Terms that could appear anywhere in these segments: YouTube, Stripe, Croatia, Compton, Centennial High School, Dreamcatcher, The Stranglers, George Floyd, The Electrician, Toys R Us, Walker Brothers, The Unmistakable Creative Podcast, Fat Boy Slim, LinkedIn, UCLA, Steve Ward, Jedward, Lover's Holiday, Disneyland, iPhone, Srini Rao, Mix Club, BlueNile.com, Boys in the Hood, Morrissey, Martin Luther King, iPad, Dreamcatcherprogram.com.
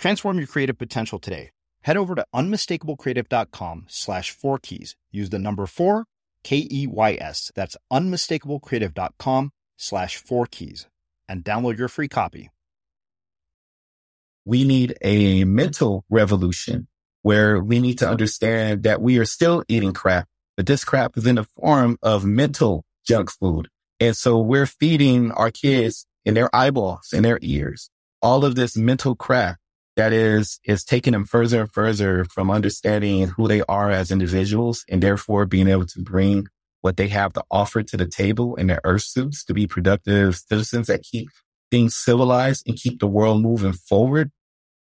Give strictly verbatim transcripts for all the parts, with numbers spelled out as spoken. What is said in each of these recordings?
Transform your creative potential today. Head over to unmistakable creative dot com slash four keys. Use the number four, K E Y S. That's unmistakable creative dot com slash four keys and download your free copy. We need a mental revolution where we need to understand that we are still eating crap, but this crap is in the form of mental junk food. And so we're feeding our kids in their eyeballs, in their ears, all of this mental crap. That is, is taking them further and further from understanding who they are as individuals and therefore being able to bring what they have to offer to the table in their earth suits to be productive citizens that keep things civilized and keep the world moving forward.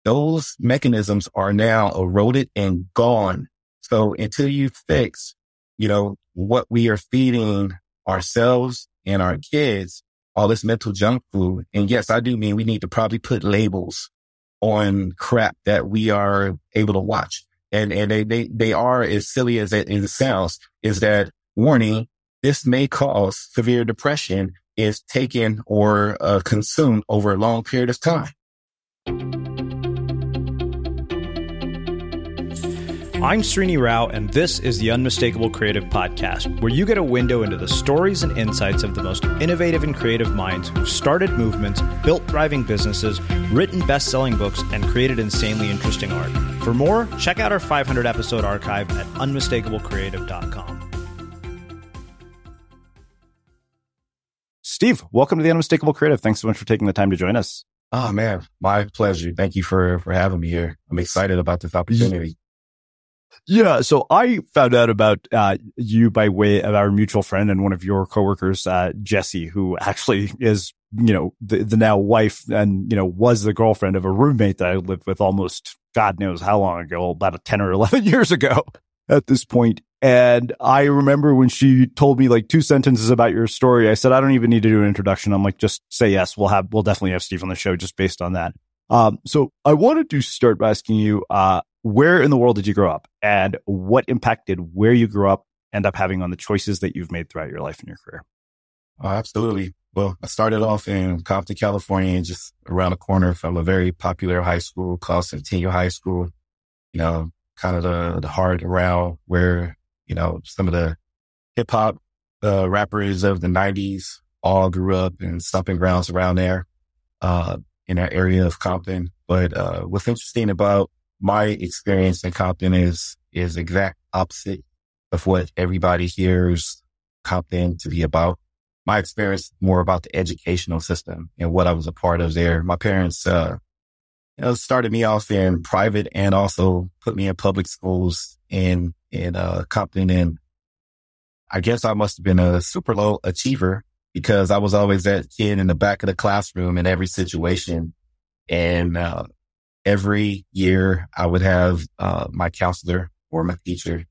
Those mechanisms are now eroded and gone. So until you fix, you know, what we are feeding ourselves and our kids, all this mental junk food. And yes, I do mean we need to probably put labels on crap that we are able to watch. And and they, they, they are, as silly as it, it sounds, is that warning, this may cause severe depression if taken or uh, consumed over a long period of time. I'm Srini Rao, and this is the Unmistakable Creative Podcast, where you get a window into the stories and insights of the most innovative and creative minds who've started movements, built thriving businesses, written best-selling books, and created insanely interesting art. For more, check out our five hundred episode archive at unmistakable creative dot com. Steve, welcome to the Unmistakable Creative. Thanks so much for taking the time to join us. Oh, man, my pleasure. Thank you for, for having me here. I'm excited about this opportunity. Yeah. Yeah, so I found out about uh, you by way of our mutual friend and one of your coworkers, uh, Jesse, who actually is, you know, the, the now wife and, you know, was the girlfriend of a roommate that I lived with almost God knows how long ago, about ten or eleven years ago at this point. And I remember when she told me like two sentences about your story, I said, I don't even need to do an introduction. I'm like, just say yes. We'll have, we'll definitely have Steve on the show just based on that. Um, so I wanted to start by asking you, uh, where in the world did you grow up, and what impact did where you grew up end up having on the choices that you've made throughout your life and your career? Oh, absolutely. Well, I started off in Compton, California, just around the corner from a very popular high school called Centennial High School, you know, kind of the, the heart around where, you know, some of the hip hop uh, rappers of the nineties all grew up and stomping grounds around there uh, in that area of Compton. But uh, what's interesting about my experience in Compton is is exact opposite of what everybody hears Compton to be about. My experience more about the educational system and what I was a part of there. My parents uh, you know, started me off in private and also put me in public schools in in uh, Compton. And I guess I must have been a super low achiever because I was always that kid in the back of the classroom in every situation. And uh every year I would have uh, my counselor or my teacher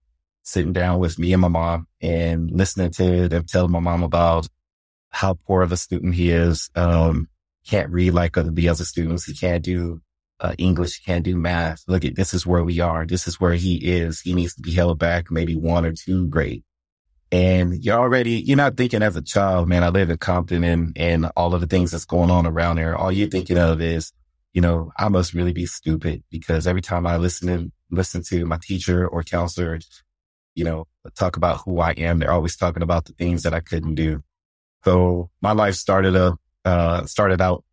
sitting down with me and my mom and listening to them tell my mom about how poor of a student he is. Um, can't read like other, the other students. He can't do uh, English. He can't do math. Look, at this is where we are. This is where he is. He needs to be held back maybe one or two grade. And you're already, you're not thinking as a child, man, I live in Compton and, and all of the things that's going on around there. All you're thinking of is, you know, I must really be stupid because every time I listen to, listen to my teacher or counselor, you know, talk about who I am, they're always talking about the things that I couldn't do. So my life started up, uh, started out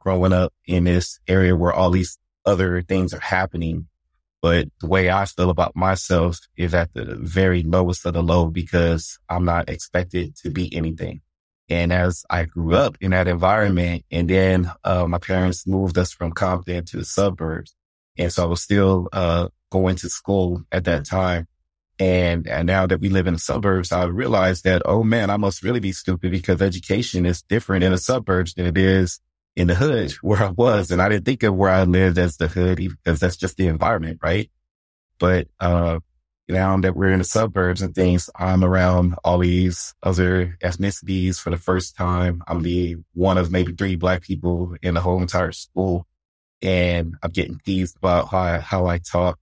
growing up in this area where all these other things are happening. But the way I feel about myself is at the very lowest of the low because I'm not expected to be anything. And as I grew up in that environment, and then uh, my parents moved us from Compton to the suburbs. And so I was still uh, going to school at that time. And, and now that we live in the suburbs, I realized that, oh man, I must really be stupid because education is different in the suburbs than it is in the hood where I was. And I didn't think of where I lived as the hood because that's just the environment, right? But uh, now that we're in the suburbs and things, I'm around all these other ethnicities for the first time. I'm the one of maybe three Black people in the whole entire school. And I'm getting teased about how I, how I talk,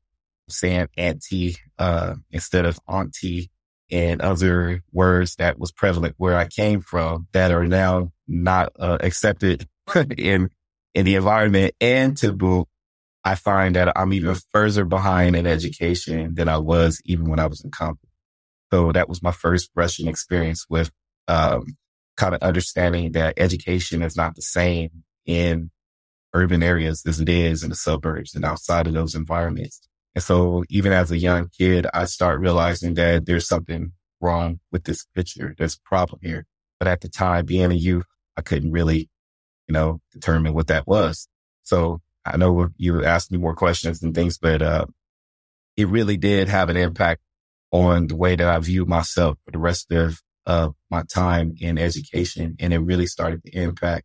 saying auntie uh, instead of auntie, and other words that was prevalent where I came from that are now not uh, accepted in in the environment. And to boot, I find that I'm even further behind in education than I was even when I was in Compton. So that was my first brushing experience with um, kind of understanding that education is not the same in urban areas as it is in the suburbs and outside of those environments. And so even as a young kid, I start realizing that there's something wrong with this picture. There's a problem here. But at the time, being a youth, I couldn't really, you know, determine what that was. So I know you asked me more questions and things, but uh, it really did have an impact on the way that I view myself for the rest of uh, my time in education. And it really started to impact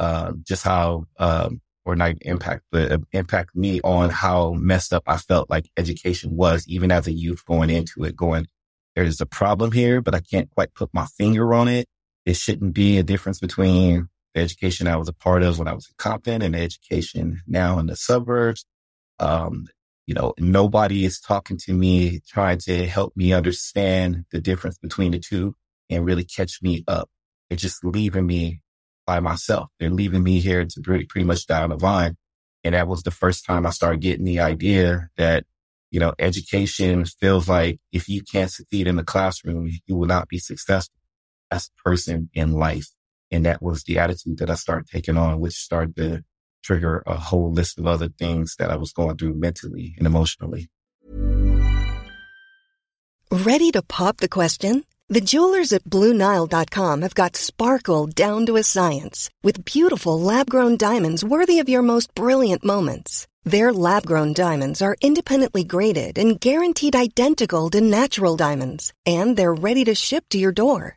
uh, just how... Um, or not impact, but impact me on how messed up I felt like education was, even as a youth going into it, going, there's a problem here, but I can't quite put my finger on it. It shouldn't be a difference between the education I was a part of when I was in Compton and the education now in the suburbs. Um, you know, nobody is talking to me, trying to help me understand the difference between the two and really catch me up. They're just leaving me by myself. They're leaving me here to pretty, pretty much die on the vine. And that was the first time I started getting the idea that, you know, education feels like if you can't succeed in the classroom, you will not be successful as a person in life. And that was the attitude that I started taking on, which started to trigger a whole list of other things that I was going through mentally and emotionally. Ready to pop the question? The jewelers at Blue Nile dot com have got sparkle down to a science with beautiful lab-grown diamonds worthy of your most brilliant moments. Their lab-grown diamonds are independently graded and guaranteed identical to natural diamonds, and they're ready to ship to your door.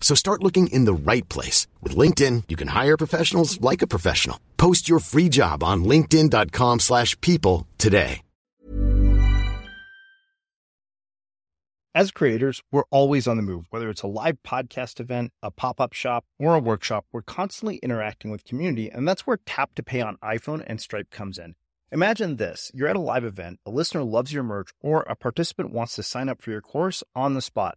So start looking in the right place. With LinkedIn, you can hire professionals like a professional. Post your free job on linkedin dot com slash people today. As creators, we're always on the move. Whether it's a live podcast event, a pop-up shop, or a workshop, we're constantly interacting with community, and that's where Tap to Pay on iPhone and Stripe comes in. Imagine this. You're at a live event, a listener loves your merch, or a participant wants to sign up for your course on the spot.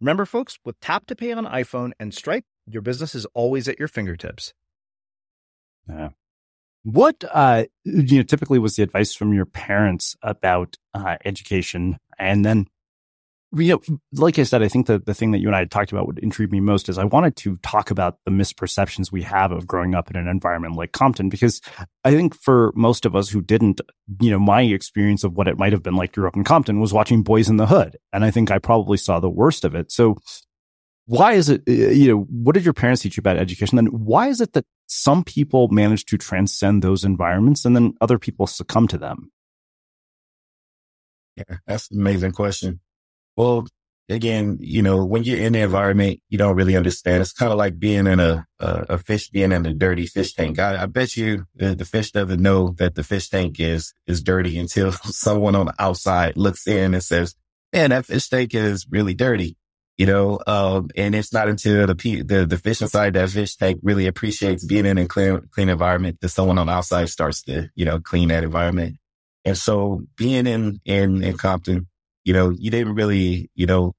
Remember, folks, with Tap to Pay on iPhone and Stripe, your business is always at your fingertips. Yeah. What uh, you know, typically was the advice from your parents about uh, education, and then, you know, like I said, I think that the thing that you and I had talked about would intrigue me most is I wanted to talk about the misperceptions we have of growing up in an environment like Compton, because I think for most of us who didn't, you know, my experience of what it might have been like to grow up in Compton was watching Boys in the Hood. And I think I probably saw the worst of it. So why is it, you know, what did your parents teach you about education? And why is it that some people manage to transcend those environments and then other people succumb to them? Yeah, that's an amazing question. Well, again, you know, when you're in the environment, you don't really understand. It's kind of like being in a, a, a fish, being in a dirty fish tank. I, I bet you the, the fish doesn't know that the fish tank is, is dirty until someone on the outside looks in and says, man, that fish tank is really dirty, you know, um, and it's not until the, the, the fish inside that fish tank really appreciates being in a clean, clean environment that someone on the outside starts to, you know, clean that environment. And so being in, in, in Compton, you know, you didn't really, you know,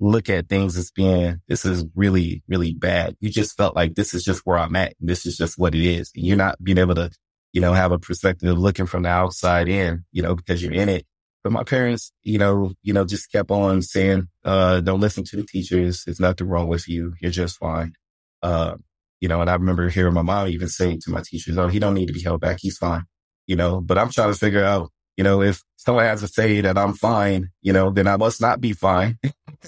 look at things as being, this is really, really bad. You just felt like this is just where I'm at. And this is just what it is. And you're not being able to, you know, have a perspective of looking from the outside in, you know, because you're in it. But my parents, you know, you know, just kept on saying, uh, don't listen to the teachers. There's nothing wrong with you. You're just fine. Uh, you know, and I remember hearing my mom even say to my teachers, oh, he don't need to be held back. He's fine. You know, but I'm trying to figure out, you know, if someone has to say that I'm fine, you know, then I must not be fine.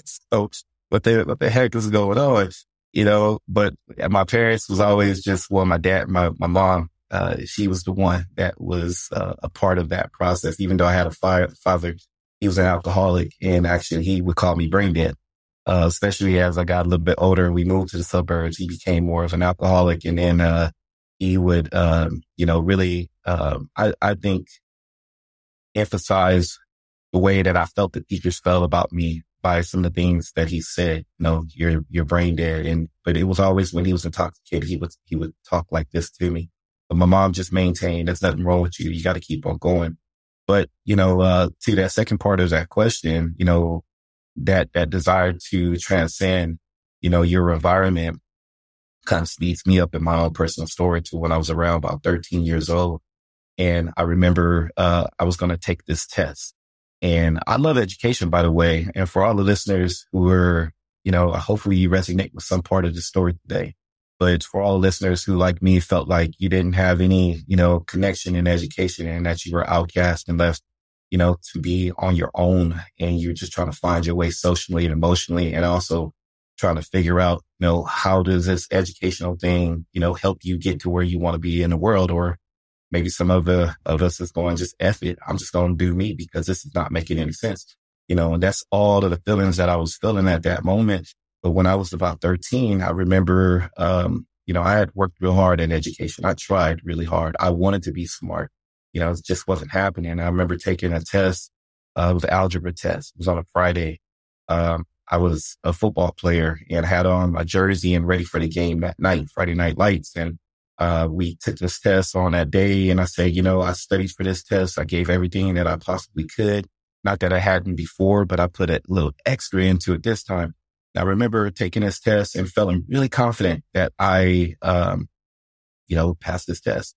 So what the, what the heck is going on? You know, but my parents was always just, well, my dad, my, my mom, uh, she was the one that was uh, a part of that process. Even though I had a fire, father, he was an alcoholic, and actually he would call me brain dead. Uh, especially as I got a little bit older and we moved to the suburbs, he became more of an alcoholic. And then uh, he would, um, you know, really, um, I, I think, emphasize the way that I felt the teachers felt about me by some of the things that he said, you know, your, your brain dead. And, but it was always when he was intoxicated, he would, he would talk like this to me. But my mom just maintained, there's nothing wrong with you. You got to keep on going. But, you know, uh, to that second part of that question, you know, that, that desire to transcend, you know, your environment kind of speeds me up in my own personal story to when I was around about thirteen years old. And I remember uh I was going to take this test. And I love education, by the way. And for all the listeners who are, you know, hopefully you resonate with some part of the story today. But for all listeners who, like me, felt like you didn't have any, you know, connection in education and that you were outcast and left, you know, to be on your own. And you're just trying to find your way socially and emotionally, and also trying to figure out, you know, how does this educational thing, you know, help you get to where you want to be in the world? Or maybe some of the of us is going, just F it. I'm just going to do me because this is not making any sense. You know, and that's all of the feelings that I was feeling at that moment. But when I was about thirteen, I remember, um, you know, I had worked real hard in education. I tried really hard. I wanted to be smart. You know, it just wasn't happening. I remember taking a test. Uh, it was an algebra test. It was on a Friday. Um, I was a football player and had on my jersey and ready for the game that night, Friday Night Lights. And Uh, we took this test on that day, and I said, you know, I studied for this test. I gave everything that I possibly could. Not that I hadn't before, but I put a little extra into it this time. And I remember taking this test and feeling really confident that I, um, you know, passed this test.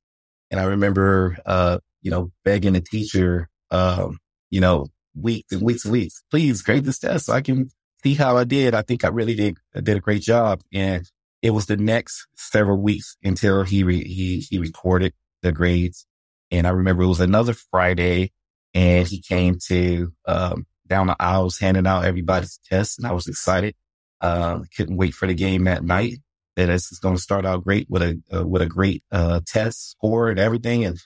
And I remember, uh, you know, begging the teacher, um, you know, weeks and weeks and weeks, please grade this test so I can see how I did. I think I really did, I did a great job. And It was the next several weeks until he re- he he recorded the grades. And I remember it was another Friday, and he came to um, down the aisles handing out everybody's tests, and I was excited. Uh, couldn't wait for the game that night. That it's going to start out great with a uh, with a great uh, test score and everything. And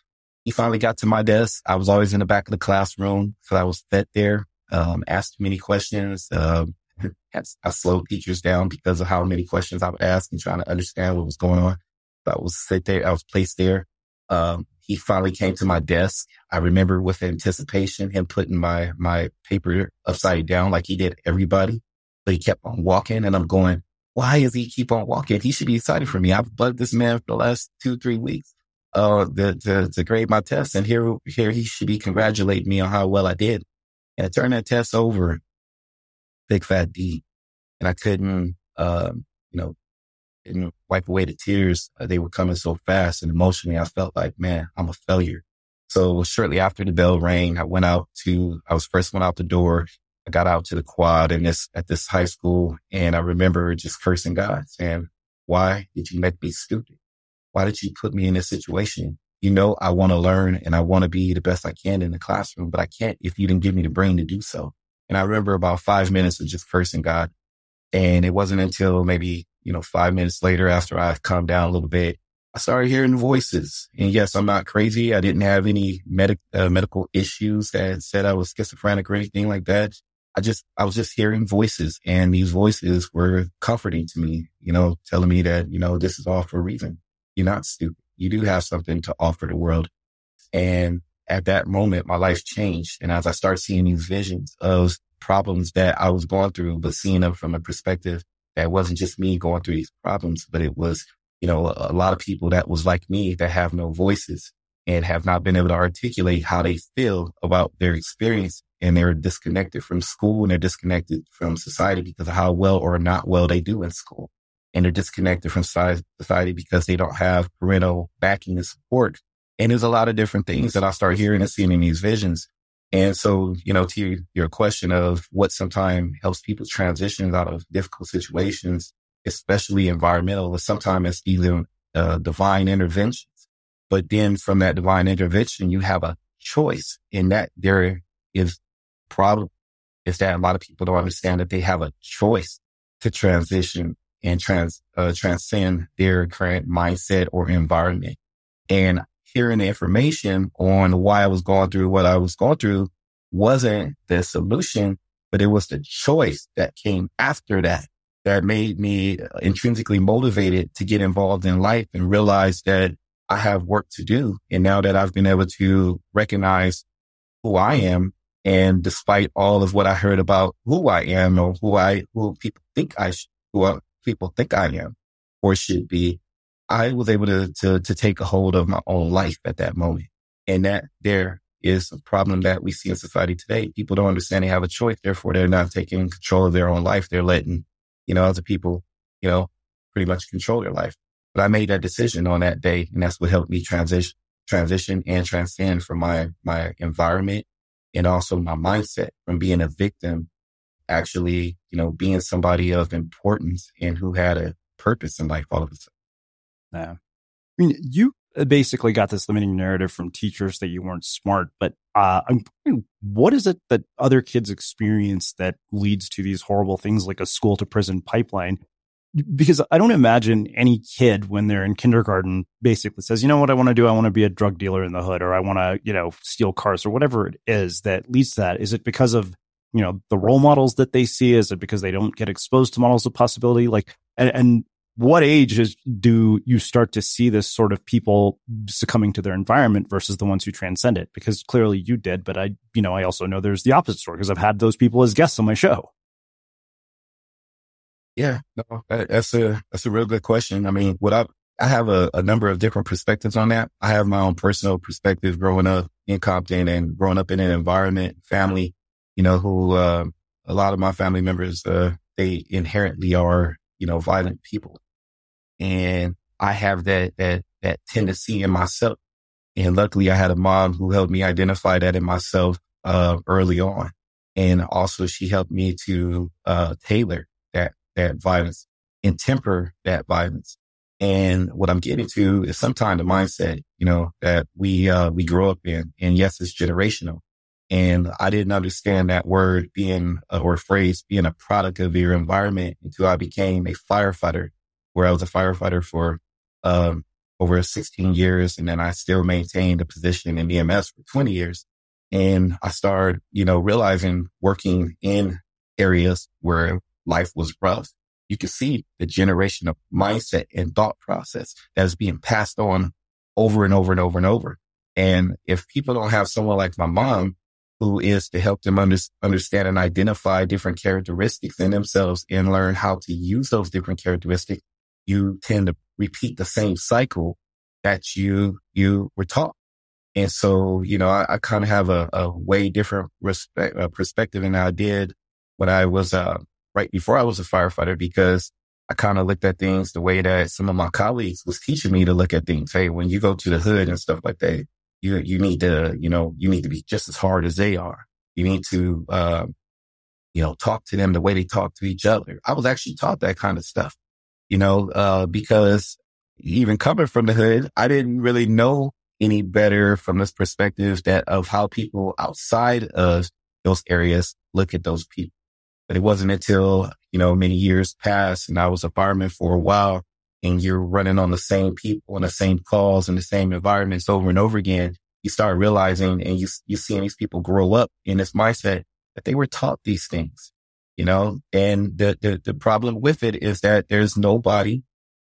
he finally got to my desk. I was always in the back of the classroom, so I was fed there. Um, asked many questions. Uh, I slowed teachers down because of how many questions I would ask and trying to understand what was going on. But I was sit there. I was placed there. Um, he finally came to my desk. I remember with anticipation him putting my my paper upside down like he did everybody. But he kept on walking, and I'm going, why is he keep on walking? He should be excited for me. I've bugged this man for the last two, three weeks uh, to, to, to grade my tests. And here, here he should be congratulating me on how well I did. And I turned that test over, big fat D. And I couldn't, um, you know, didn't wipe away the tears. Uh, they were coming so fast. And emotionally, I felt like, man, I'm a failure. So shortly after the bell rang, I went out to, I was first one out the door. I got out to the quad in this, at this high school, and I remember just cursing God, saying, why did you make me stupid? Why did you put me in this situation? You know, I want to learn and I want to be the best I can in the classroom, but I can't if you didn't give me the brain to do so. And I remember about five minutes of just cursing God. And it wasn't until maybe, you know, five minutes later after I've calmed down a little bit, I started hearing voices. And yes, I'm not crazy. I didn't have any medic, uh, medical issues that said I was schizophrenic or anything like that. I just, I was just hearing voices, and these voices were comforting to me, you know, telling me that, you know, this is all for a reason. You're not stupid. You do have something to offer the world. And at that moment, my life changed. And as I started seeing these visions of problems that I was going through, but seeing them from a perspective that wasn't just me going through these problems, but it was, you know, a, a lot of people that was like me that have no voices and have not been able to articulate how they feel about their experience. And they're disconnected from school, and they're disconnected from society because of how well or not well they do in school. And they're disconnected from society because they don't have parental backing and support. And there's a lot of different things that I start hearing and seeing in these visions. And so, you know, to your question of what sometimes helps people transition out of difficult situations, especially environmental, sometimes it's either uh, divine interventions. But then from that divine intervention, you have a choice in that there is problem is that a lot of people don't understand that they have a choice to transition and trans uh, transcend their current mindset or environment. And hearing the information on why I was going through what I was going through wasn't the solution, but it was the choice that came after that that made me intrinsically motivated to get involved in life and realize that I have work to do. And now that I've been able to recognize who I am, and despite all of what I heard about who I am or who I, who people think I, sh- who I, people think I am or should be, I was able to, to, to take a hold of my own life at that moment. And that there is a problem that we see in society today. People don't understand they have a choice. Therefore, they're not taking control of their own life. They're letting, you know, other people, you know, pretty much control their life. But I made that decision on that day, and that's what helped me transition, transition and transcend from my, my environment. And also my mindset from being a victim, actually, you know, being somebody of importance and who had a purpose in life all of a sudden. Yeah. I mean, you basically got this limiting narrative from teachers that you weren't smart, but uh, I'm what is it that other kids experience that leads to these horrible things like a school to prison pipeline? Because I don't imagine any kid when they're in kindergarten basically says, you know what I want to do? I want to be a drug dealer in the hood, or I want to, you know, steal cars, or whatever it is that leads to that. Is it because of, you know, the role models that they see? Is it because they don't get exposed to models of possibility? Like, and, and what age is, do you start to see this sort of people succumbing to their environment versus the ones who transcend it? Because clearly you did, but I, you know, I also know there's the opposite story because I've had those people as guests on my show. Yeah, no, that's a, that's a real good question. I mean, what I, I have a, a number of different perspectives on that. I have my own personal perspective growing up in Compton and growing up in an environment, family, you know, who, uh, a lot of my family members, uh, they inherently are, you know, violent people. And I have that, that, that tendency in myself. And luckily I had a mom who helped me identify that in myself, uh, early on. And also she helped me to, uh, tailor that. that violence and temper that violence. And what I'm getting to is sometimes the mindset, you know, that we uh, we grow up in. And yes, it's generational. And I didn't understand that word being uh, or phrase being a product of your environment until I became a firefighter, where I was a firefighter for um, over sixteen years. And then I still maintained a position in E M S for twenty years. And I started, you know, realizing working in areas where life was rough, you could see the generational mindset and thought process that is being passed on over and over and over and over. And if people don't have someone like my mom, who is to help them under, understand and identify different characteristics in themselves and learn how to use those different characteristics, you tend to repeat the same cycle that you you were taught. And so, you know, I, I kind of have a, a way different respect, uh, perspective than I did when I was uh, right before I was a firefighter, because I kind of looked at things the way that some of my colleagues was teaching me to look at things. Hey, when you go to the hood and stuff like that, You you need to, you know, you need to be just as hard as they are. You need to, um, you know, talk to them the way they talk to each other. I was actually taught that kind of stuff, you know, uh, because even coming from the hood, I didn't really know any better from this perspective that of how people outside of those areas look at those people. But it wasn't until, you know, many years passed and I was a fireman for a while, and you're running on the same people and the same calls and the same environments over and over again, you start realizing and you, you're seeing these people grow up in this mindset that they were taught these things, you know? And the, the, the problem with it is that there's nobody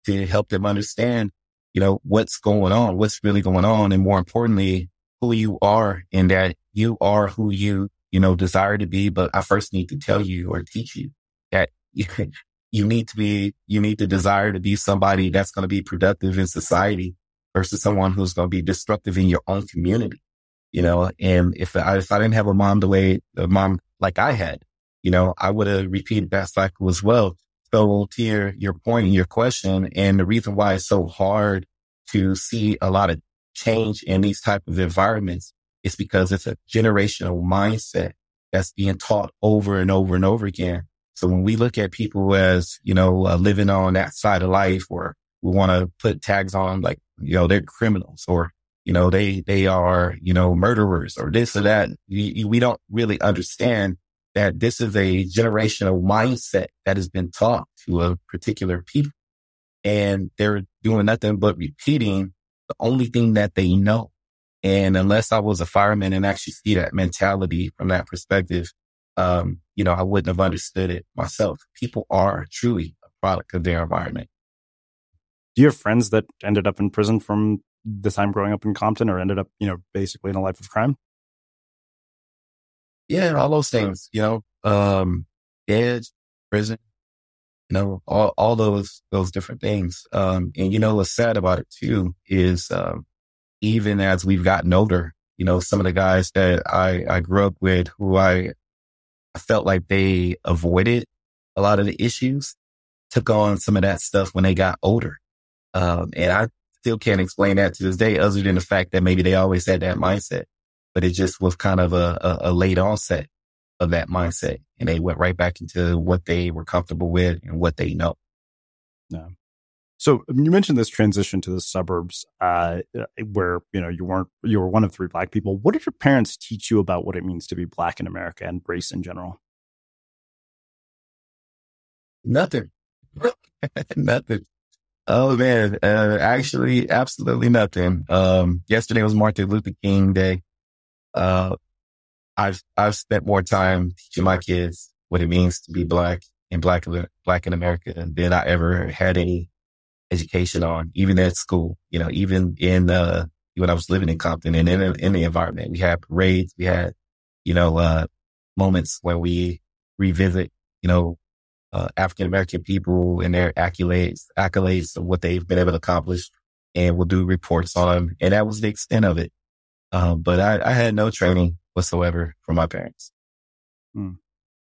to help them understand, you know, what's going on, what's really going on. And more importantly, who you are, and that you are who you, you know, desire to be. But I first need to tell you or teach you that you You need to be, you need the desire to be somebody that's going to be productive in society versus someone who's going to be destructive in your own community, you know? And if I, if I didn't have a mom the way, a mom like I had, you know, I would have repeated that cycle as well. So to your, your point and your question, and the reason why it's so hard to see a lot of change in these type of environments is because it's a generational mindset that's being taught over and over and over again. So when we look at people as, you know, uh, living on that side of life, or we want to put tags on like, you know, they're criminals, or, you know, they, they are, you know, murderers or this or that. We, we don't really understand that this is a generational mindset that has been taught to a particular people, and they're doing nothing but repeating the only thing that they know. And unless I was a fireman and actually see that mentality from that perspective, Um, you know, I wouldn't have understood it myself. People are truly a product of their environment. Do you have friends that ended up in prison from the time growing up in Compton, or ended up, you know, basically in a life of crime? Yeah, all those things, you know, um, edge, prison, you know, all, all those, those different things. Um, and you know, what's sad about it too is, um, even as we've gotten older, you know, some of the guys that I, I grew up with who I, I felt like they avoided a lot of the issues, took on some of that stuff when they got older. Um, and I still can't explain that to this day, other than the fact that maybe they always had that mindset, but it just was kind of a, a, a late onset of that mindset. And they went right back into what they were comfortable with and what they know. Yeah. So you mentioned this transition to the suburbs, uh, where, you know, you weren't, you were one of three Black people. What did your parents teach you about what it means to be Black in America and race in general? Nothing. Nothing. Oh, man. Uh, actually, absolutely nothing. Um, yesterday was Martin Luther King Day. Uh, I've, I've spent more time teaching my kids what it means to be Black and Black, Black in America than I ever had any education on, even at school, you know, even in, uh, when I was living in Compton and in, in the environment, we had parades, we had, you know, uh, moments where we revisit, you know, uh, African-American people and their accolades, accolades of what they've been able to accomplish, and we'll do reports on them. And that was the extent of it. Um, but I, I had no training whatsoever from my parents. Hmm.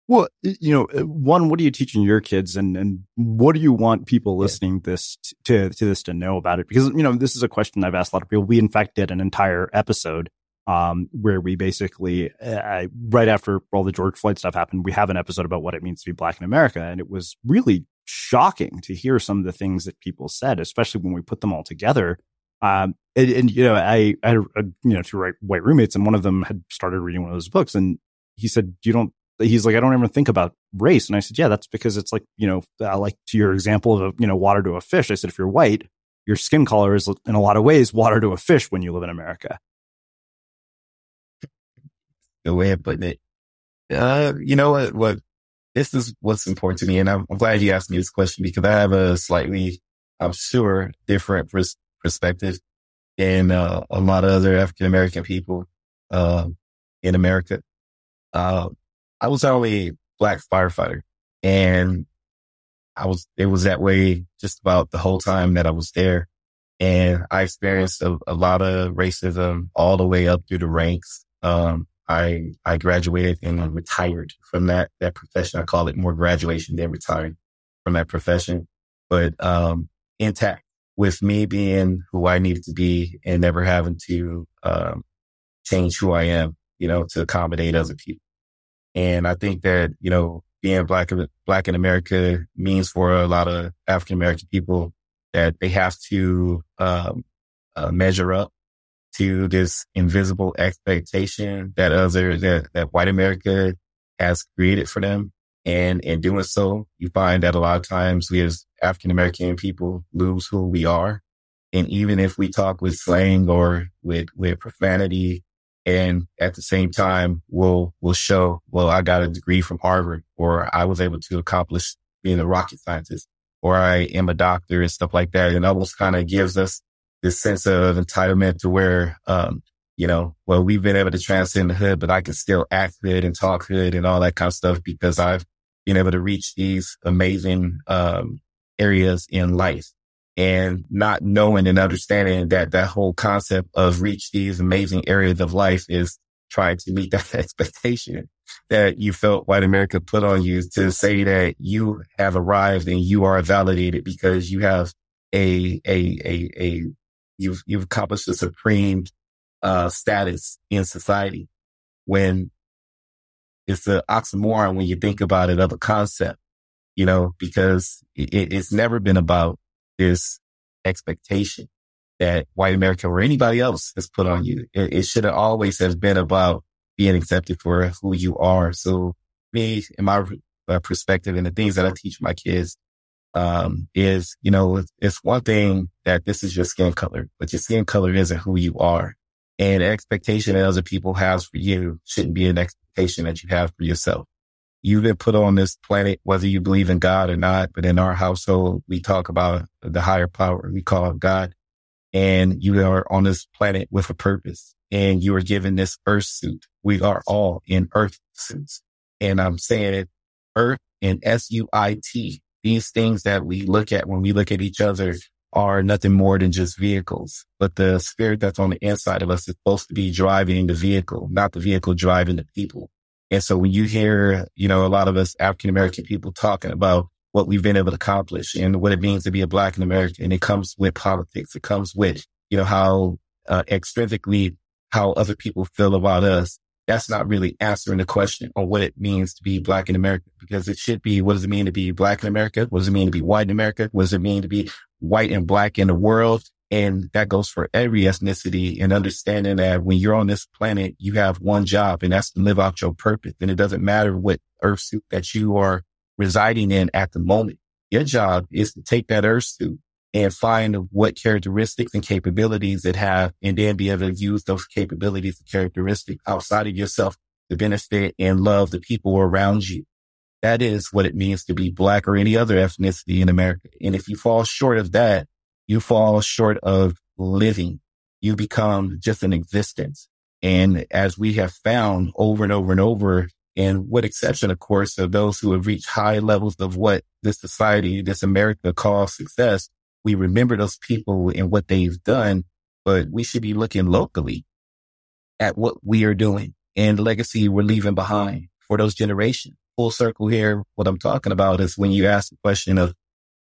Well, you know, one, what are you teaching your kids, and, and what do you want people listening this to to this to know about it? Because, you know, this is a question I've asked a lot of people. We, in fact, did an entire episode um, where we basically, uh, right after all the George Floyd stuff happened, we have an episode about what it means to be Black in America. And it was really shocking to hear some of the things that people said, especially when we put them all together. Um, and, and, you know, I, I, you know, two white roommates, and one of them had started reading one of those books, and he said, you don't, he's like, I don't ever think about race. And I said, yeah, that's because it's like, you know, uh, like to your example of, you know, water to a fish. I said, if you're white, your skin color is in a lot of ways water to a fish when you live in America. The way of putting it. Uh, you know what, what, this is what's important to me. And I'm, I'm glad you asked me this question, because I have a slightly, I'm sure, different pers- perspective than uh, a lot of other African-American people uh, in America. Uh, I was only a black firefighter, and I was, it was that way just about the whole time that I was there. And I experienced a, a lot of racism all the way up through the ranks. Um, I, I graduated and I retired from that, that profession. I call it more graduation than retired from that profession, but, um, intact with me being who I needed to be and never having to, um, change who I am, you know, to accommodate other people. And I think that, you know, being black, black in America means for a lot of African-American people that they have to, um, uh, measure up to this invisible expectation that other, that, that white America has created for them. And in doing so, you find that a lot of times we as African-American people lose who we are. And even if we talk with slang or with, with profanity, and at the same time, we'll, we'll show, well, I got a degree from Harvard, or I was able to accomplish being a rocket scientist, or I am a doctor and stuff like that. And almost kind of gives us this sense of entitlement to where, um, you know, well, we've been able to transcend the hood, but I can still act hood and talk hood and all that kind of stuff because I've been able to reach these amazing, um, areas in life. And not knowing and understanding that that whole concept of reach these amazing areas of life is trying to meet that expectation that you felt white America put on you to say that you have arrived and you are validated because you have a, a, a, a, You've, you've accomplished a supreme, uh, status in society, when it's an oxymoron when you think about it, of a concept, you know, because it, it's never been about this expectation that white America or anybody else has put on you. It, it should have always have been about being accepted for who you are. So me, in my uh, perspective, and the things that I teach my kids, Um, is, you know, it's, it's one thing that this is your skin color, but your skin color isn't who you are. And the expectation that other people have for you shouldn't be an expectation that you have for yourself. You've been put on this planet, whether you believe in God or not, but in our household, we talk about the higher power. We call it God. And you are on this planet with a purpose, and you are given this earth suit. We are all in earth suits. And I'm saying it, earth and S U I T. These things that we look at when we look at each other are nothing more than just vehicles. But the spirit that's on the inside of us is supposed to be driving the vehicle, not the vehicle driving the people. And so when you hear, you know, a lot of us African-American people talking about what we've been able to accomplish and what it means to be a black in America, and it comes with politics. It comes with, you know, how uh, extrinsically how other people feel about us. That's not really answering the question on what it means to be black in America, because it should be, what does it mean to be black in America? What does it mean to be white in America? What does it mean to be white and black in the world? And that goes for every ethnicity, and understanding that when you're on this planet, you have one job, and that's to live out your purpose. And it doesn't matter what earth suit that you are residing in at the moment. Your job is to take that earth suit and find what characteristics and capabilities it have, and then be able to use those capabilities and characteristics outside of yourself to benefit and love the people around you. That is what it means to be black or any other ethnicity in America. And if you fall short of that, you fall short of living. You become just an existence. And as we have found over and over and over, and with exception, of course, of those who have reached high levels of what this society, this America calls success, we remember those people and what they've done, but we should be looking locally at what we are doing and the legacy we're leaving behind for those generations. Full circle here. What I'm talking about is when you ask the question of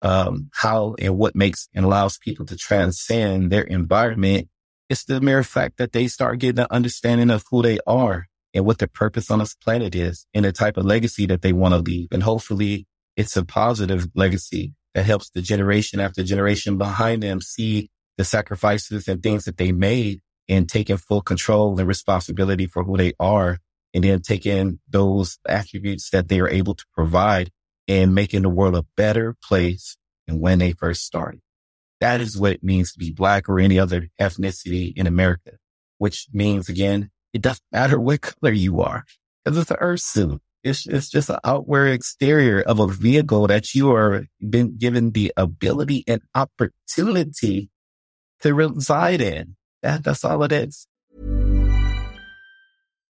um, how and what makes and allows people to transcend their environment, it's the mere fact that they start getting an understanding of who they are and what their purpose on this planet is and the type of legacy that they want to leave. And hopefully it's a positive legacy that helps the generation after generation behind them see the sacrifices and things that they made and taking full control and responsibility for who they are, and then taking those attributes that they are able to provide and making the world a better place than when they first started. That is what it means to be Black or any other ethnicity in America, which means, again, it doesn't matter what color you are, because it's an earth suit. It's, it's just an outward exterior of a vehicle that you are been given the ability and opportunity to reside in. That, that's all it is.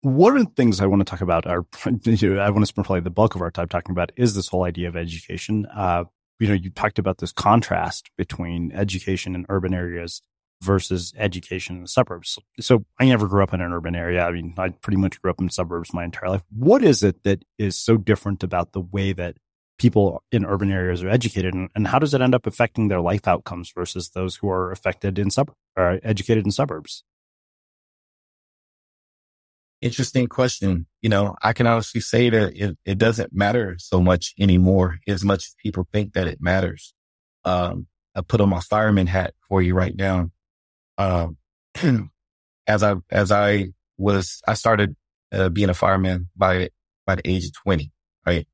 one of the things I want to talk about, or I want to spend probably the bulk of our time talking about, is this whole idea of education. Uh, you know, you talked about this contrast between education in urban areas versus education in the suburbs. So I never grew up in an urban area. I mean, I pretty much grew up in the suburbs my entire life. What is it that is so different about the way that people in urban areas are educated, and, and how does it end up affecting their life outcomes versus those who are affected in sub or educated in suburbs? interesting question. You know, I can honestly say that it, it doesn't matter so much anymore as much as people think that it matters. Um, I put on my fireman hat for you right now. Um, as I, as I was, I started uh, being a fireman by, by the age of twenty, right?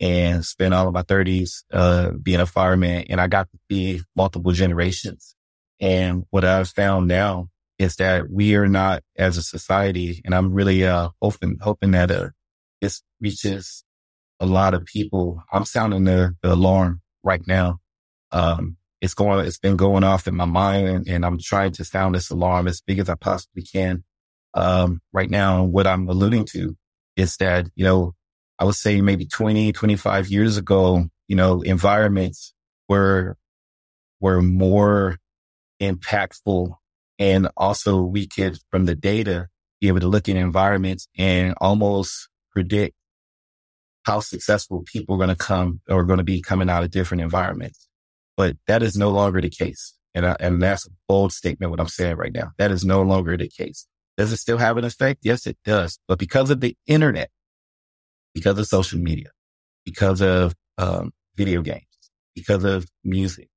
And spent all of my thirties, uh, being a fireman, and I got to see multiple generations. And what I've found now is that we are not, as a society, and I'm really, uh, hoping, hoping that, uh, this reaches a lot of people. I'm sounding the, the alarm right now. Um, it's going, it's been going off in my mind, and, and I'm trying to sound this alarm as big as I possibly can. Um, right now, what I'm alluding to is that, you know, I would say maybe twenty, twenty-five years ago, you know, environments were, were more impactful. And also we could, from the data, be able to look at environments and almost predict how successful people are going to come or going to be coming out of different environments. But that is no longer the case. And I, and that's a bold statement, what I'm saying right now. That is no longer the case. Does it still have an effect? Yes, it does. But because of the internet, because of social media, because of um, video games, because of music,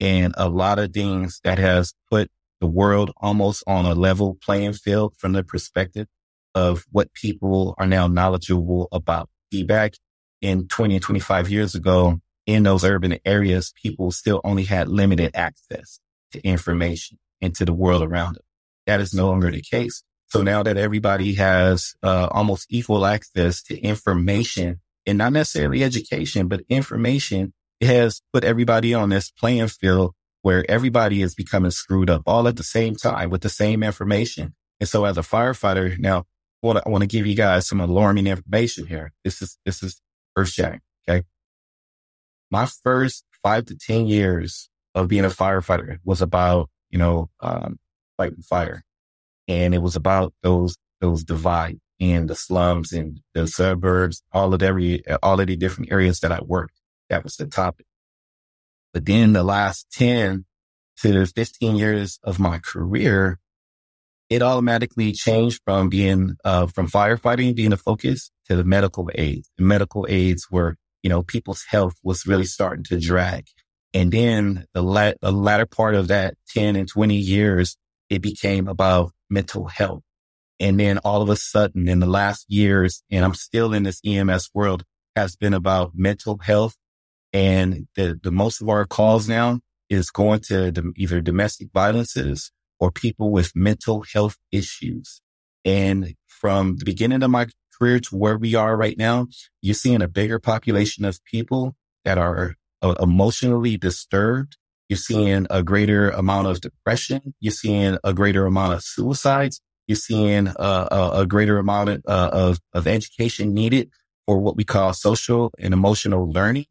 and a lot of things that has put the world almost on a level playing field from the perspective of what people are now knowledgeable about. Back in twenty and twenty-five years ago, in those urban areas, people still only had limited access to information and to the world around them. That is no longer the case. So now that everybody has uh, almost equal access to information, and not necessarily education, but information, it has put everybody on this playing field where everybody is becoming screwed up all at the same time with the same information. And so as a firefighter, now what I want to give you guys some alarming information here. This is, this is earth-shattering, okay? My first five to ten years of being a firefighter was about, you know, um, fighting fire. And it was about those, those divides in the slums and the suburbs, all of every, all of the different areas that I worked. That was the topic. But then the last ten to fifteen years of my career, it automatically changed from being, uh, from firefighting being a focus to the medical aids. The medical aids were, you know, people's health was really starting to drag. And then the la- the latter part of that ten and twenty years, it became about mental health. And then all of a sudden in the last years, and I'm still in this E M S world, has been about mental health. And the, the most of our calls now is going to the, either domestic violences or people with mental health issues. And from the beginning of my career to where we are right now, you're seeing a bigger population of people that are uh, emotionally disturbed. You're seeing a greater amount of depression. You're seeing a greater amount of suicides. You're seeing uh, a, a greater amount of, uh, of, of education needed for what we call social and emotional learning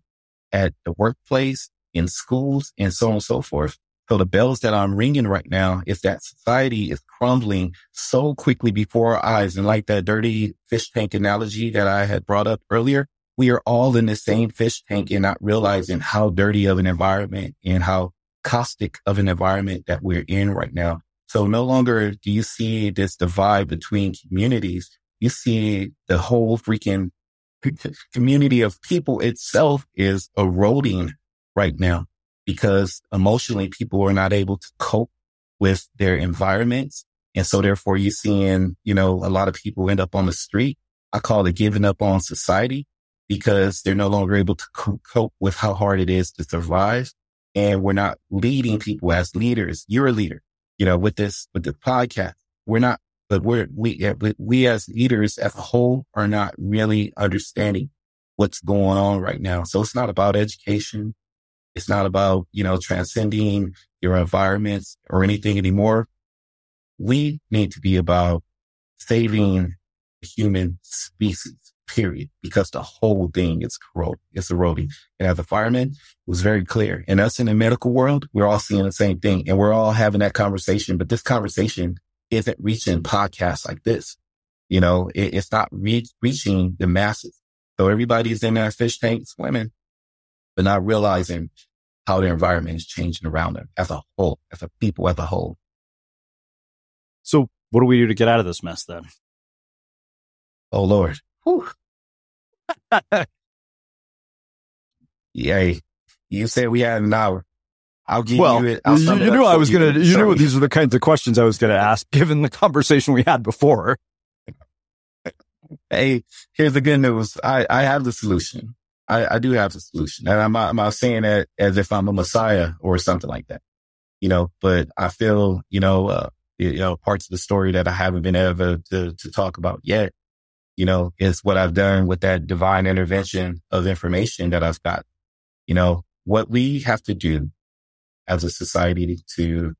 at the workplace, in schools, and so on and so forth. So the bells that I'm ringing right now is that society is crumbling so quickly before our eyes. And like that dirty fish tank analogy that I had brought up earlier, we are all in the same fish tank and not realizing how dirty of an environment and how caustic of an environment that we're in right now. So no longer do you see this divide between communities. You see the whole freaking community of people itself is eroding right now because emotionally people are not able to cope with their environments. And so therefore you're seeing, you know, a lot of people end up on the street. I call it giving up on society, because they're no longer able to cope with how hard it is to survive. And we're not leading people as leaders. You're a leader, you know, with this, with the podcast. We're not, but we're, we, we as leaders as a whole are not really understanding what's going on right now. So it's not about education. It's not about, you know, transcending your environments or anything anymore. We need to be about saving the human species. Period. Because the whole thing is corroding. It's eroding. And as a fireman, it was very clear. And us in the medical world, we're all seeing the same thing. And we're all having that conversation. But this conversation isn't reaching podcasts like this. You know, it, it's not re- reaching the masses. So everybody's in that fish tank swimming, but not realizing how their environment is changing around them as a whole, as a people, as a whole. So what do we do to get out of this mess then? Oh, Lord. Whew. Yay. You said we had an hour. I'll give well, you it. I'll you, you knew I was going to, you sorry. knew these are the kinds of questions I was going to ask, given the conversation we had before. Hey, here's the good news. I, I have the solution. I, I do have the solution. And I'm, I'm not saying that as if I'm a messiah or something like that, you know, but I feel, you know, uh, you know, parts of the story that I haven't been able to, to talk about yet, you know, is what I've done with that divine intervention of information that I've got. You know, what we have to do as a society to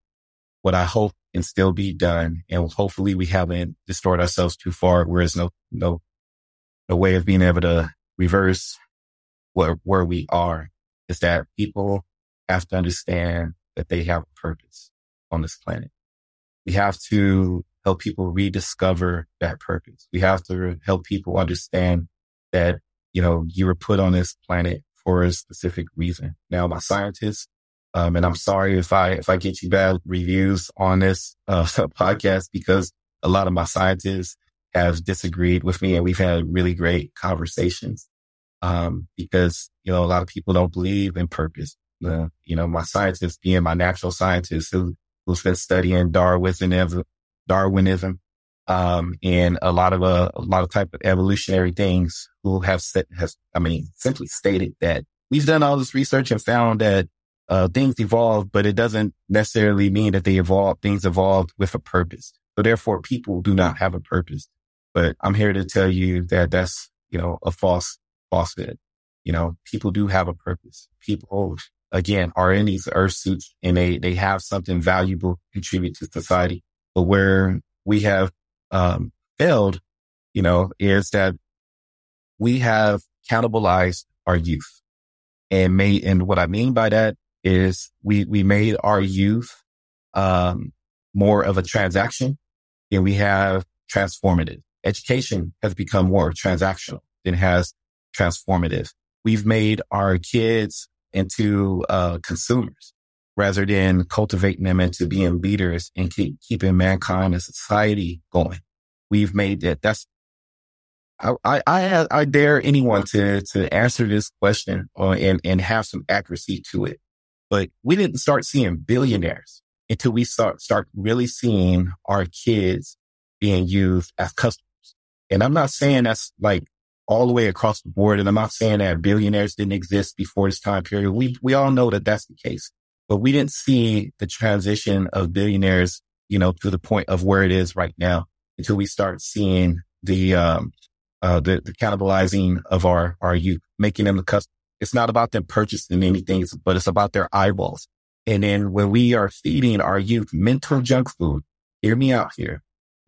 what I hope and still be done. And hopefully we haven't distorted ourselves too far where there's no, no, no way of being able to reverse where, where we are, is that people have to understand that they have a purpose on this planet. We have to help people rediscover that purpose. We have to help people understand that, you know, you were put on this planet for a specific reason. Now, my scientists, Um, and I'm sorry if I, if I get you bad reviews on this uh, podcast, because a lot of my scientists have disagreed with me and we've had really great conversations. Um, because, you know, a lot of people don't believe in purpose. Uh, you know, my scientists being my natural scientists who, who's been studying Darwinism, Darwinism, um, and a lot of, uh, a lot of type of evolutionary things who have said, has, I mean, simply stated that we've done all this research and found that Uh, things evolve, but it doesn't necessarily mean that they evolve. Things evolved with a purpose. So therefore, people do not have a purpose. But I'm here to tell you that that's, you know, a false falsehood. You know, people do have a purpose. People, again, are in these earth suits and they, they have something valuable to contribute to society. But where we have um, failed, you know, is that we have cannibalized our youth. And may, and what I mean by that is we, we made our youth, um, more of a transaction, and we have transformative. Education has become more transactional than it has transformative. We've made our kids into, uh, consumers rather than cultivating them into being leaders and keep, keeping mankind and society going. We've made that. That's, I, I, I dare anyone to, to answer this question or, and, and have some accuracy to it. But we didn't start seeing billionaires until we start, start really seeing our kids being used as customers. And I'm not saying that's like all the way across the board. And I'm not saying that billionaires didn't exist before this time period. We, we all know that that's the case, but we didn't see the transition of billionaires, you know, to the point of where it is right now until we start seeing the, um, uh, the, the cannibalizing of our, our youth, making them the customer. It's not about them purchasing anything, but it's about their eyeballs. And then when we are feeding our youth mental junk food, hear me out here.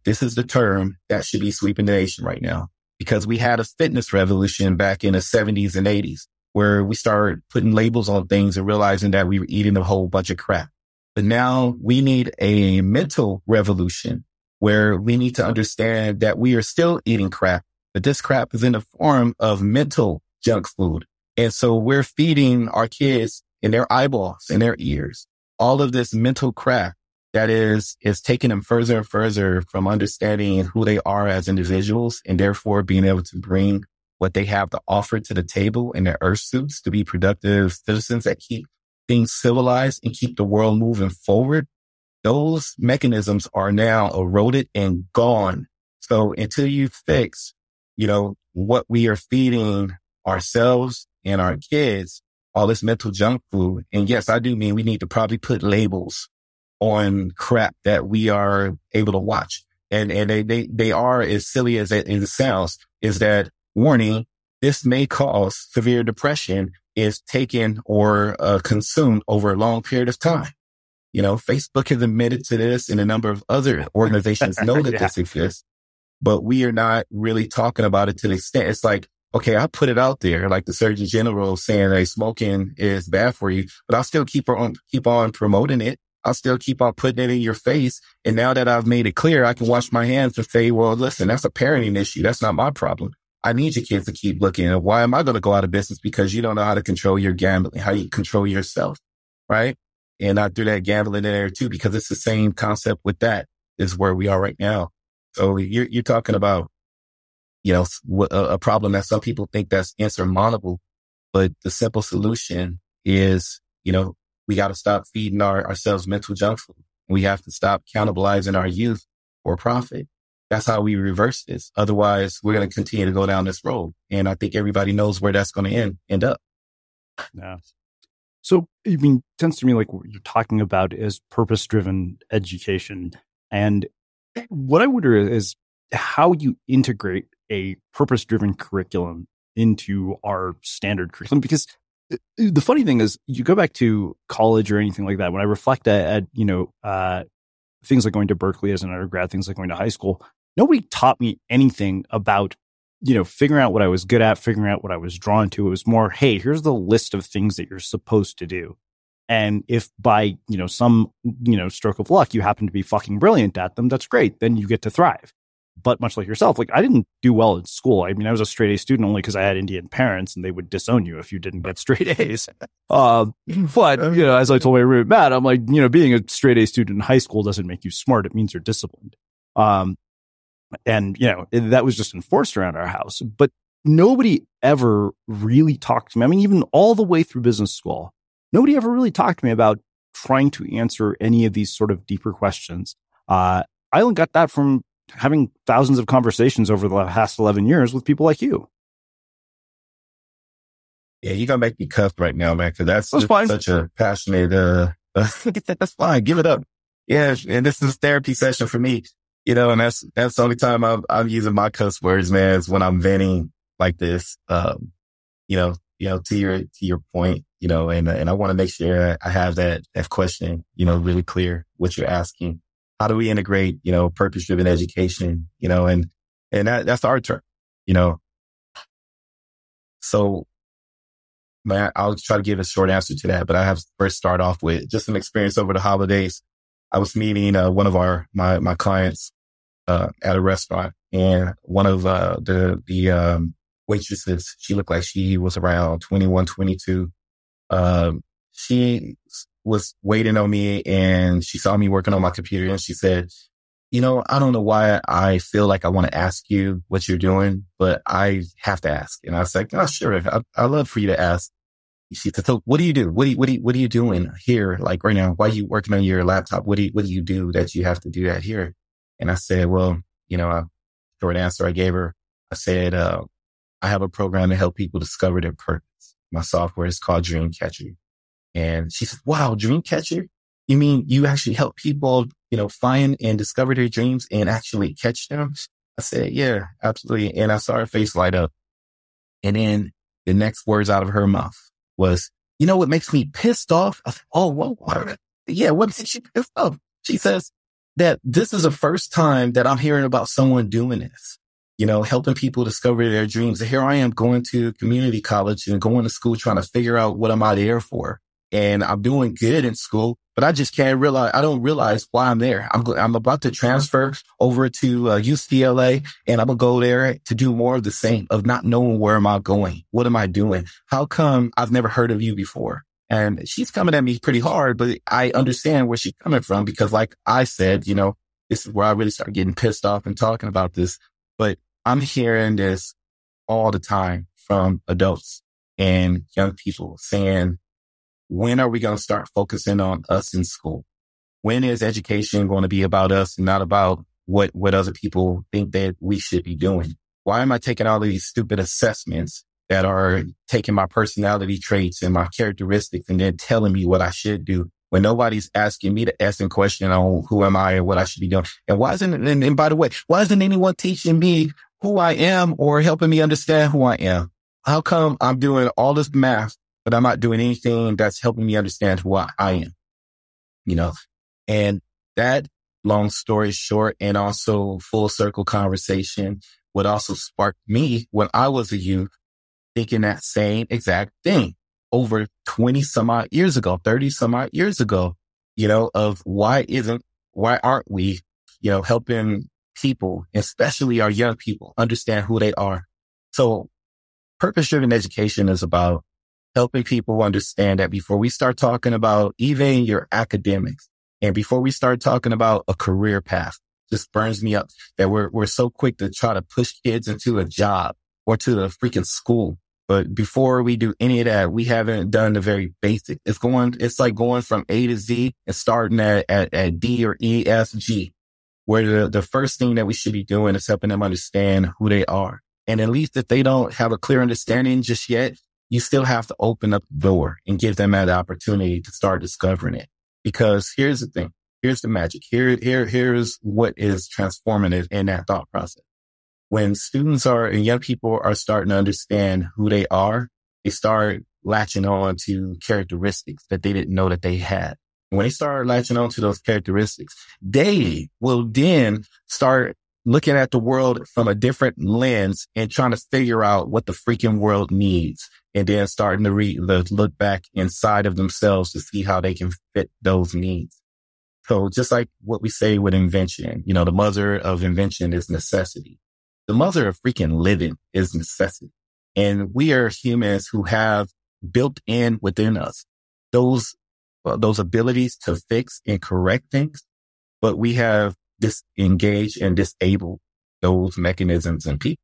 This is the term that should be sweeping the nation right now, because we had a fitness revolution back in the seventies and eighties where we started putting labels on things and realizing that we were eating a whole bunch of crap. But now we need a mental revolution where we need to understand that we are still eating crap, but this crap is in the form of mental junk food. And so we're feeding our kids in their eyeballs, in their ears, all of this mental crap that is, is taking them further and further from understanding who they are as individuals and therefore being able to bring what they have to offer to the table in their earth suits to be productive citizens that keep things civilized and keep the world moving forward. Those mechanisms are now eroded and gone. So until you fix, you know, what we are feeding ourselves and our kids, all this mental junk food. And yes, I do mean we need to probably put labels on crap that we are able to watch. And, and they, they, they are as silly as it, as it sounds, is that warning, this may cause severe depression is taken or uh, consumed over a long period of time. You know, Facebook has admitted to this and a number of other organizations know that yeah. this exists. But we are not really talking about it to the extent. It's like, okay, I put it out there, like the Surgeon General saying that smoking is bad for you, but I'll still keep on, keep on promoting it. I'll still keep on putting it in your face. And now that I've made it clear, I can wash my hands and say, well, listen, that's a parenting issue. That's not my problem. I need your kids to keep looking. And why am I going to go out of business? Because you don't know how to control your gambling, how you control yourself, right? And I threw that gambling in there too, because it's the same concept with that is where we are right now. So you're, you're talking about, you know, a problem that some people think that's insurmountable. But the simple solution is, you know, we got to stop feeding our, ourselves mental junk food. We have to stop cannibalizing our youth for profit. That's how we reverse this. Otherwise, we're going to continue to go down this road. And I think everybody knows where that's going to end, end up. Yeah. So, I mean, it sounds to me like what you're talking about is purpose-driven education. And what I wonder is how you integrate a purpose-driven curriculum into our standard curriculum. Because the funny thing is, you go back to college or anything like that, when I reflect at, at you know, uh, things like going to Berkeley as an undergrad, things like going to high school, nobody taught me anything about, you know, figuring out what I was good at, figuring out what I was drawn to. It was more, hey, here's the list of things that you're supposed to do. And if by, you know, some, you know, stroke of luck, you happen to be fucking brilliant at them, that's great. Then you get to thrive. But much like yourself, like I didn't do well in school. I mean, I was a straight A student only because I had Indian parents, and they would disown you if you didn't get straight A's. Um, but, you know, as I told my roommate Matt, I'm like, you know, being a straight A student in high school doesn't make you smart. It means you're disciplined. Um, and, you know, that was just enforced around our house. But nobody ever really talked to me. I mean, even all the way through business school, nobody ever really talked to me about trying to answer any of these sort of deeper questions. Uh, I only got that from having thousands of conversations over the past eleven years with people like you. Yeah, you're going to make me cuff right now, man, because that's, that's fine. Such a passionate, uh, that's fine. Give it up. Yeah. And this is a therapy session for me, you know, and that's, that's the only time I'm, I'm using my cuss words, man, is when I'm venting like this, um, you know, you know, to your, to your point, you know, and, and I want to make sure I have that, that question, you know, really clear what you're asking. How do we integrate, you know, purpose-driven education, you know, and, and that, that's our turn, you know? So, man, I'll try to give a short answer to that, but I have to first start off with just an experience over the holidays. I was meeting uh, one of our, my, my clients, uh, at a restaurant, and one of, uh, the, the, um, waitresses, she looked like she was around twenty-one, twenty-two. Um, she was waiting on me, and she saw me working on my computer, and she said, you know, I don't know why I feel like I want to ask you what you're doing, but I have to ask. And I was like, oh, sure. I, I'd love for you to ask. She said, so what do you do? What do you, what do you, what are you doing here? Like right now, why are you working on your laptop? What do you, what do you do that you have to do that here? And I said, well, you know, a short answer I gave her, I said, uh, I have a program to help people discover their purpose. My software is called Dreamcatcher. And she said, wow, Dreamcatcher? You mean you actually help people, you know, find and discover their dreams and actually catch them? I said, yeah, absolutely. And I saw her face light up. And then the next words out of her mouth was, you know what makes me pissed off? I said, oh, whoa, whoa. Yeah, what makes you pissed off? She says that this is the first time that I'm hearing about someone doing this, you know, helping people discover their dreams. And here I am going to community college and going to school trying to figure out what am I there for. And I'm doing good in school, but I just can't realize, I don't realize why I'm there. I'm go, I'm about to transfer over to uh, U C L A, and I'm going to go there to do more of the same, of not knowing where am I going? What am I doing? How come I've never heard of you before? And she's coming at me pretty hard, but I understand where she's coming from because like I said, you know, this is where I really start getting pissed off and talking about this, but I'm hearing this all the time from adults and young people saying, when are we going to start focusing on us in school? When is education going to be about us and not about what, what other people think that we should be doing? Why am I taking all of these stupid assessments that are taking my personality traits and my characteristics and then telling me what I should do when nobody's asking me to ask a question on who am I and what I should be doing? And why isn't, and, and by the way, why isn't anyone teaching me who I am or helping me understand who I am? How come I'm doing all this math, but I'm not doing anything that's helping me understand who I am, you know? And that, long story short, and also full circle conversation would also spark me when I was a youth thinking that same exact thing over twenty some odd years ago, thirty some odd years ago, you know, of why isn't, why aren't we, you know, helping people, especially our young people, understand who they are. So purpose-driven education is about helping people understand that before we start talking about even your academics and before we start talking about a career path, just burns me up that we're we're so quick to try to push kids into a job or to a freaking school. But before we do any of that, we haven't done the very basic. It's going, it's like going from A to Z and starting at, at, at D or E, F, G, where the, the first thing that we should be doing is helping them understand who they are. And at least if they don't have a clear understanding just yet, you still have to open up the door and give them that opportunity to start discovering it. Because here's the thing. Here's the magic. Here, here, here's what is transformative in that thought process. When students are and young people are starting to understand who they are, they start latching on to characteristics that they didn't know that they had. And when they start latching on to those characteristics, they will then start looking at the world from a different lens and trying to figure out what the freaking world needs, and then starting to re- look back inside of themselves to see how they can fit those needs. So just like what we say with invention, you know, the mother of invention is necessity. The mother of freaking living is necessity. And we are humans who have built in within us those, uh, those abilities to fix and correct things, but we have disengaged and disabled those mechanisms and people.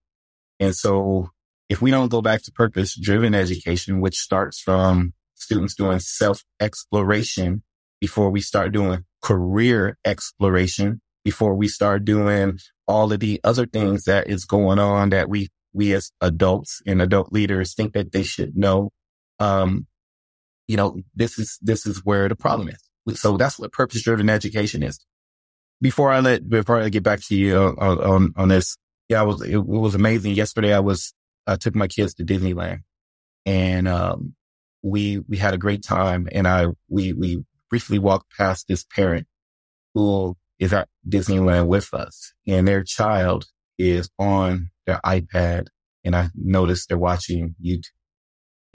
And so if we don't go back to purpose-driven education, which starts from students doing self-exploration before we start doing career exploration, before we start doing all of the other things that is going on that we, we as adults and adult leaders think that they should know. Um, you know, this is, this is where the problem is. So that's what purpose-driven education is. Before I let, before I get back to you on, on, on this. Yeah, I was, it, it was amazing. Yesterday I was, I took my kids to Disneyland and, um, we, we had a great time and I, we, we briefly walked past this parent who is at Disneyland with us, and their child is on their iPad, and I noticed they're watching YouTube.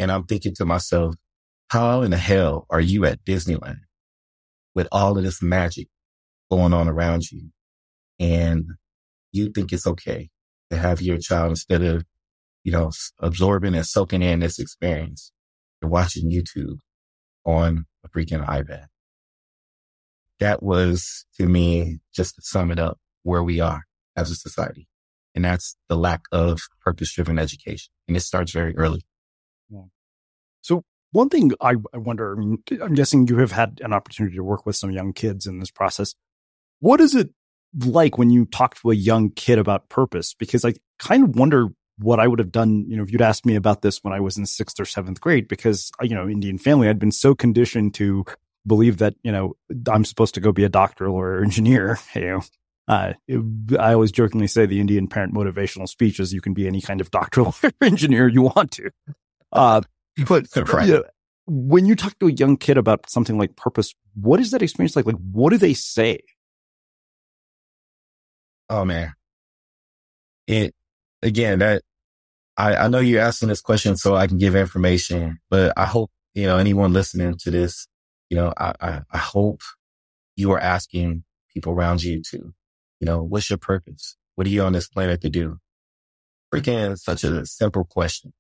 And I'm thinking to myself, how in the hell are you at Disneyland with all of this magic going on around you? And you think it's okay to have your child, instead of, you know, absorbing and soaking in this experience, they're watching YouTube on a freaking iPad. That was, to me, just to sum it up, where we are as a society. And that's the lack of purpose-driven education. And it starts very early. Yeah. So one thing I, I wonder, I mean, I'm guessing you have had an opportunity to work with some young kids in this process. What is it like when you talk to a young kid about purpose? Because I kind of wonder what I would have done, you know, if you'd asked me about this when I was in sixth or seventh grade, because, you know, Indian family, I'd been so conditioned to believe that, you know, I'm supposed to go be a doctor, lawyer, engineer. You know, uh, it, I always jokingly say the Indian parent motivational speech is you can be any kind of doctor, lawyer, engineer you want to. Uh, but right. You know, when you talk to a young kid about something like purpose, what is that experience like? Like, what do they say? Oh, man. It, again, that I, I know you're asking this question so I can give information, but I hope, you know, anyone listening to this, you know, I, I, I hope you are asking people around you to, you know, what's your purpose? What are you on this planet to do? Freaking such a simple question.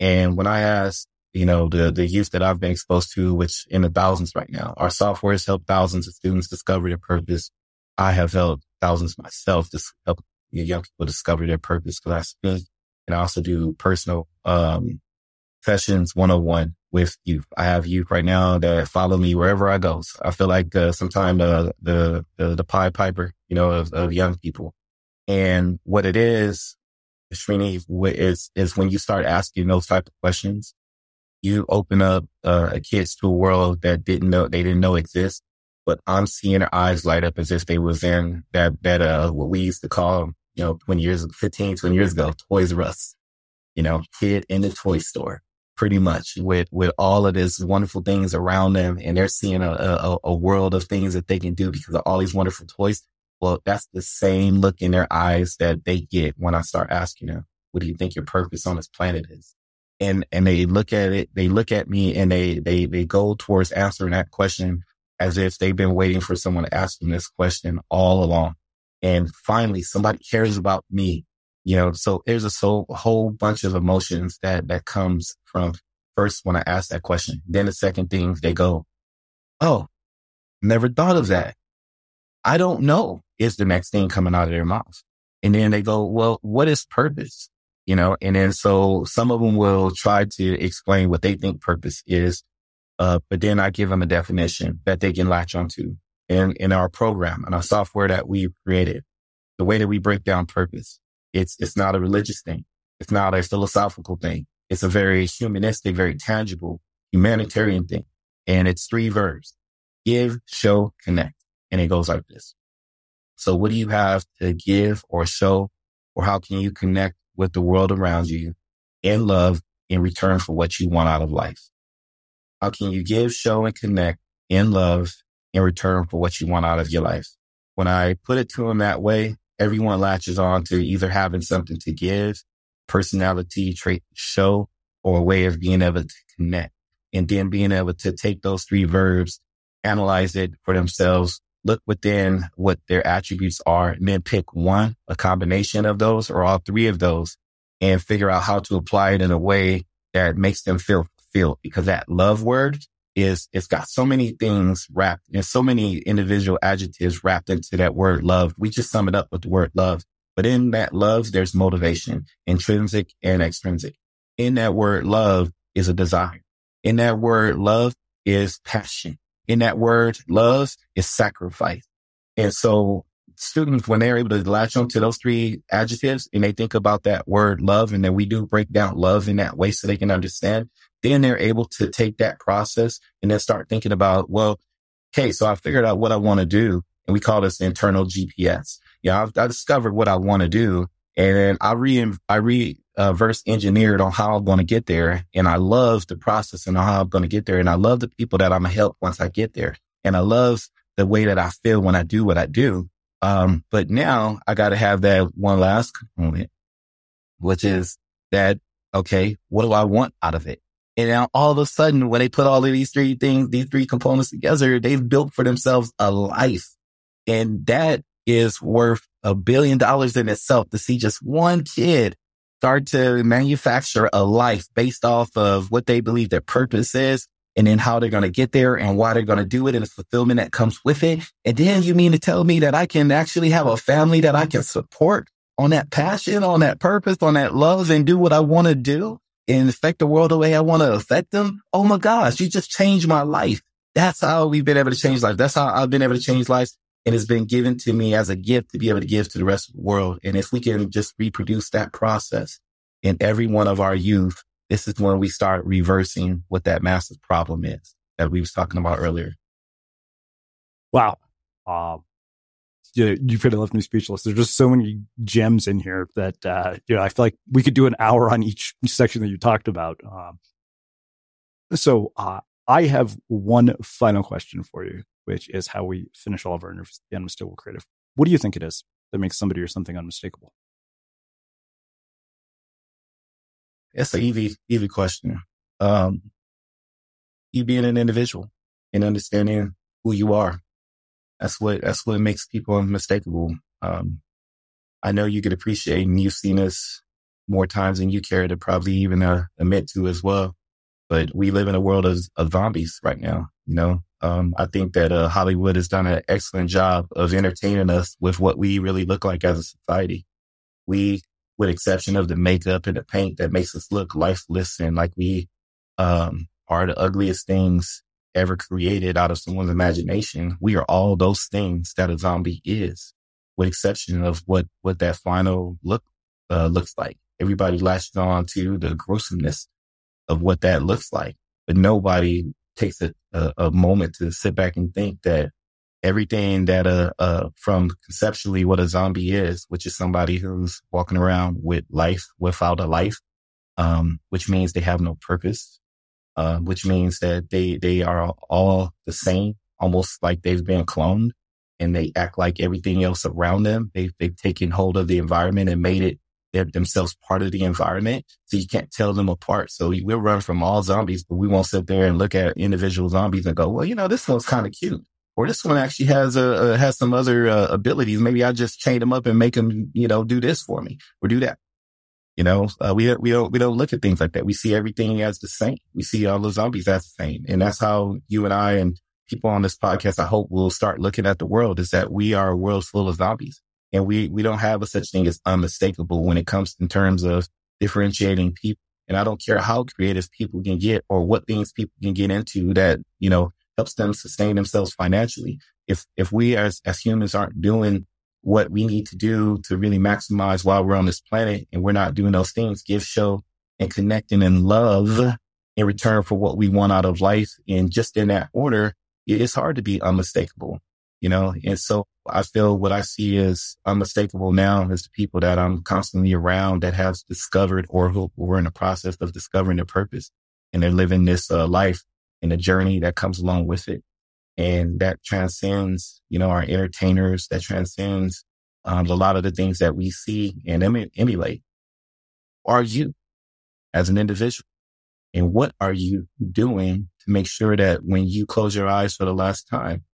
And when I ask, you know, the, the youth that I've been exposed to, which in the thousands right now, our software has helped thousands of students discover their purpose. I have helped thousands myself to help young people discover their purpose, because I speak and I also do personal, um, sessions one-on-one with youth. I have youth right now that follow me wherever I go. So I feel like uh, sometimes uh, the, the the Pied Piper, you know, of, of young people. And what it is, Srini, is, is when you start asking those type of questions, you open up uh, a kids to a world that didn't know they didn't know exists. But I'm seeing their eyes light up as if they was in that that uh what we used to call, you know, twenty years, fifteen, twenty years ago, Toys R Us. You know, kid in the toy store. Pretty much with, with all of this wonderful things around them, and they're seeing a, a, a world of things that they can do because of all these wonderful toys. Well, that's the same look in their eyes that they get when I start asking them, what do you think your purpose on this planet is? And, and they look at it, they look at me and they, they, they go towards answering that question as if they've been waiting for someone to ask them this question all along. And finally, somebody cares about me. You know, so there's a so, whole bunch of emotions that, that comes from first when I ask that question. Then the second thing, they go, oh, never thought of that. I don't know is the next thing coming out of their mouth. And then they go, well, what is purpose? You know, and then so some of them will try to explain what they think purpose is. Uh, but then I give them a definition that they can latch onto in, in our program and our software that we've created. The way that we break down purpose, it's, it's not a religious thing. It's not a philosophical thing. It's a very humanistic, very tangible, humanitarian thing. And it's three verbs: give, show, connect. And it goes like this. So what do you have to give or show, or how can you connect with the world around you in love in return for what you want out of life? How can you give, show, and connect in love in return for what you want out of your life? When I put it to them that way, everyone latches on to either having something to give, personality trait to show, or a way of being able to connect. And then being able to take those three verbs, analyze it for themselves, look within what their attributes are, and then pick one, a combination of those or all three of those, and figure out how to apply it in a way that makes them feel fulfilled. Because that love word is, it's got so many things wrapped and so many individual adjectives wrapped into that word love. We just sum it up with the word love. But in that love, there's motivation, intrinsic and extrinsic. In that word love is a desire. In that word love is passion. In that word, love is sacrifice. And so students, when they're able to latch on to those three adjectives and they think about that word love, and then we do break down love in that way so they can understand, then they're able to take that process and then start thinking about, well, okay, so I figured out what I want to do. And we call this internal G P S. Yeah, I've, I discovered what I want to do. And then I re, I re, uh, verse engineered on how I'm going to get there. And I love the process and how I'm going to get there. And I love the people that I'm going to help once I get there. And I love the way that I feel when I do what I do. Um, but now I got to have that one last component, which is that, okay, what do I want out of it? And now all of a sudden, when they put all of these three things, these three components together, they've built for themselves a life. And that is worth a billion dollars in itself, to see just one kid start to manufacture a life based off of what they believe their purpose is, and then how they're going to get there and why they're going to do it and the fulfillment that comes with it. And then you mean to tell me that I can actually have a family that I can support on that passion, on that purpose, on that love, and do what I want to do and affect the world the way I want to affect them? Oh my gosh, you just changed my life. That's how we've been able to change lives. That's how I've been able to change lives. And it's been given to me as a gift to be able to give to the rest of the world. And if we can just reproduce that process in every one of our youth, this is when we start reversing what that massive problem is that we was talking about earlier. Wow. Um, you, you kind of left me speechless. There's just so many gems in here that, uh, you know, I feel like we could do an hour on each section that you talked about. Um, so uh, I have one final question for you, which is how we finish all of our interviews, The Unmistakable Creative. What do you think it is that makes somebody or something unmistakable? That's an easy, easy question. Um, you being an individual and understanding who you are. That's what, that's what makes people unmistakable. Um, I know you could appreciate, and you've seen us more times than you care to probably even uh, admit to as well. But we live in a world of, of zombies right now, you know? Um, I think that uh, Hollywood has done an excellent job of entertaining us with what we really look like as a society. We, with exception of the makeup and the paint that makes us look lifeless and like we um, are the ugliest things ever created out of someone's imagination, we are all those things that a zombie is, with exception of what, what that final look uh, looks like. Everybody latches on to the gruesomeness of what that looks like, but nobody takes a, a, a moment to sit back and think that everything that uh, uh from conceptually what a zombie is, which is somebody who's walking around with life without a life, um, which means they have no purpose, uh, which means that they, they are all the same, almost like they've been cloned, and they act like everything else around them. They, they've taken hold of the environment and made it they're themselves part of the environment. So you can't tell them apart. So we'll run from all zombies, but we won't sit there and look at individual zombies and go, well, you know, this one's kind of cute, or this one actually has a, uh, has some other uh, abilities. Maybe I just chain them up and make them, you know, do this for me or do that. You know, uh, we, we don't, we don't look at things like that. We see everything as the same. We see all the zombies as the same. And that's how you and I and people on this podcast, I hope, will start looking at the world is that we are a world full of zombies. And we, we don't have a such thing as unmistakable when it comes in terms of differentiating people. And I don't care how creative people can get or what things people can get into that, you know, helps them sustain themselves financially. If if we as, as humans aren't doing what we need to do to really maximize while we're on this planet and we're not doing those things, give, show, and connecting and love in return for what we want out of life. And just in that order, it's hard to be unmistakable, you know? And so I feel what I see as unmistakable now is the people that I'm constantly around that have discovered or who were in the process of discovering their purpose. And they're living this uh, life and the journey that comes along with it. And that transcends, you know, our entertainers, that transcends um, a lot of the things that we see and em- emulate. Are you as an individual? And what are you doing to make sure that when you close your eyes for the last time,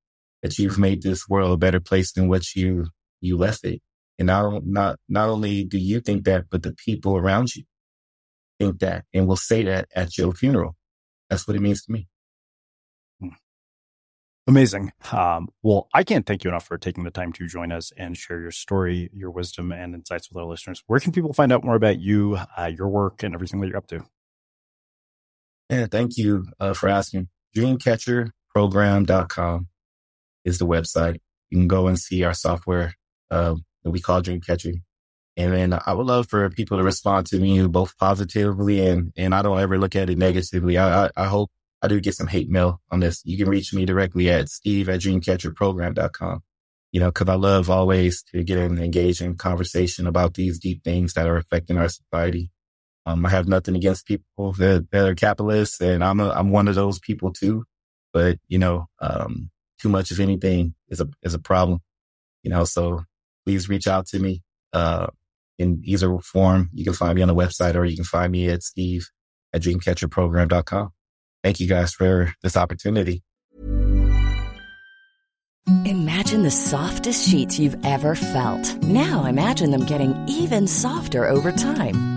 that you've made this world a better place than what you, you left it? And not, not, not only do you think that, but the people around you think that and will say that at your funeral. That's what it means to me. Amazing. Um, well, I can't thank you enough for taking the time to join us and share your story, your wisdom, and insights with our listeners. Where can people find out more about you, uh, your work, and everything that you're up to? Yeah, thank you uh, for asking. Dreamcatcher program dot com is the website. You can go and see our software uh, that we call Dreamcatcher. And then I would love for people to respond to me both positively and, and I don't ever look at it negatively. I, I, I hope I do get some hate mail on this. You can reach me directly at steve at dreamcatcher program dot com. You know, because I love always to get in and engage in conversation about these deep things that are affecting our society. Um, I have nothing against people that, that are capitalists, and I'm a, I'm one of those people too. But you know, um, too much of anything is a is a problem. You know, so please reach out to me uh, in either form. You can find me on the website, or you can find me at Steve at dreamcatcher program dot com. Thank you guys for this opportunity. Imagine the softest sheets you've ever felt. Now imagine them getting even softer over time.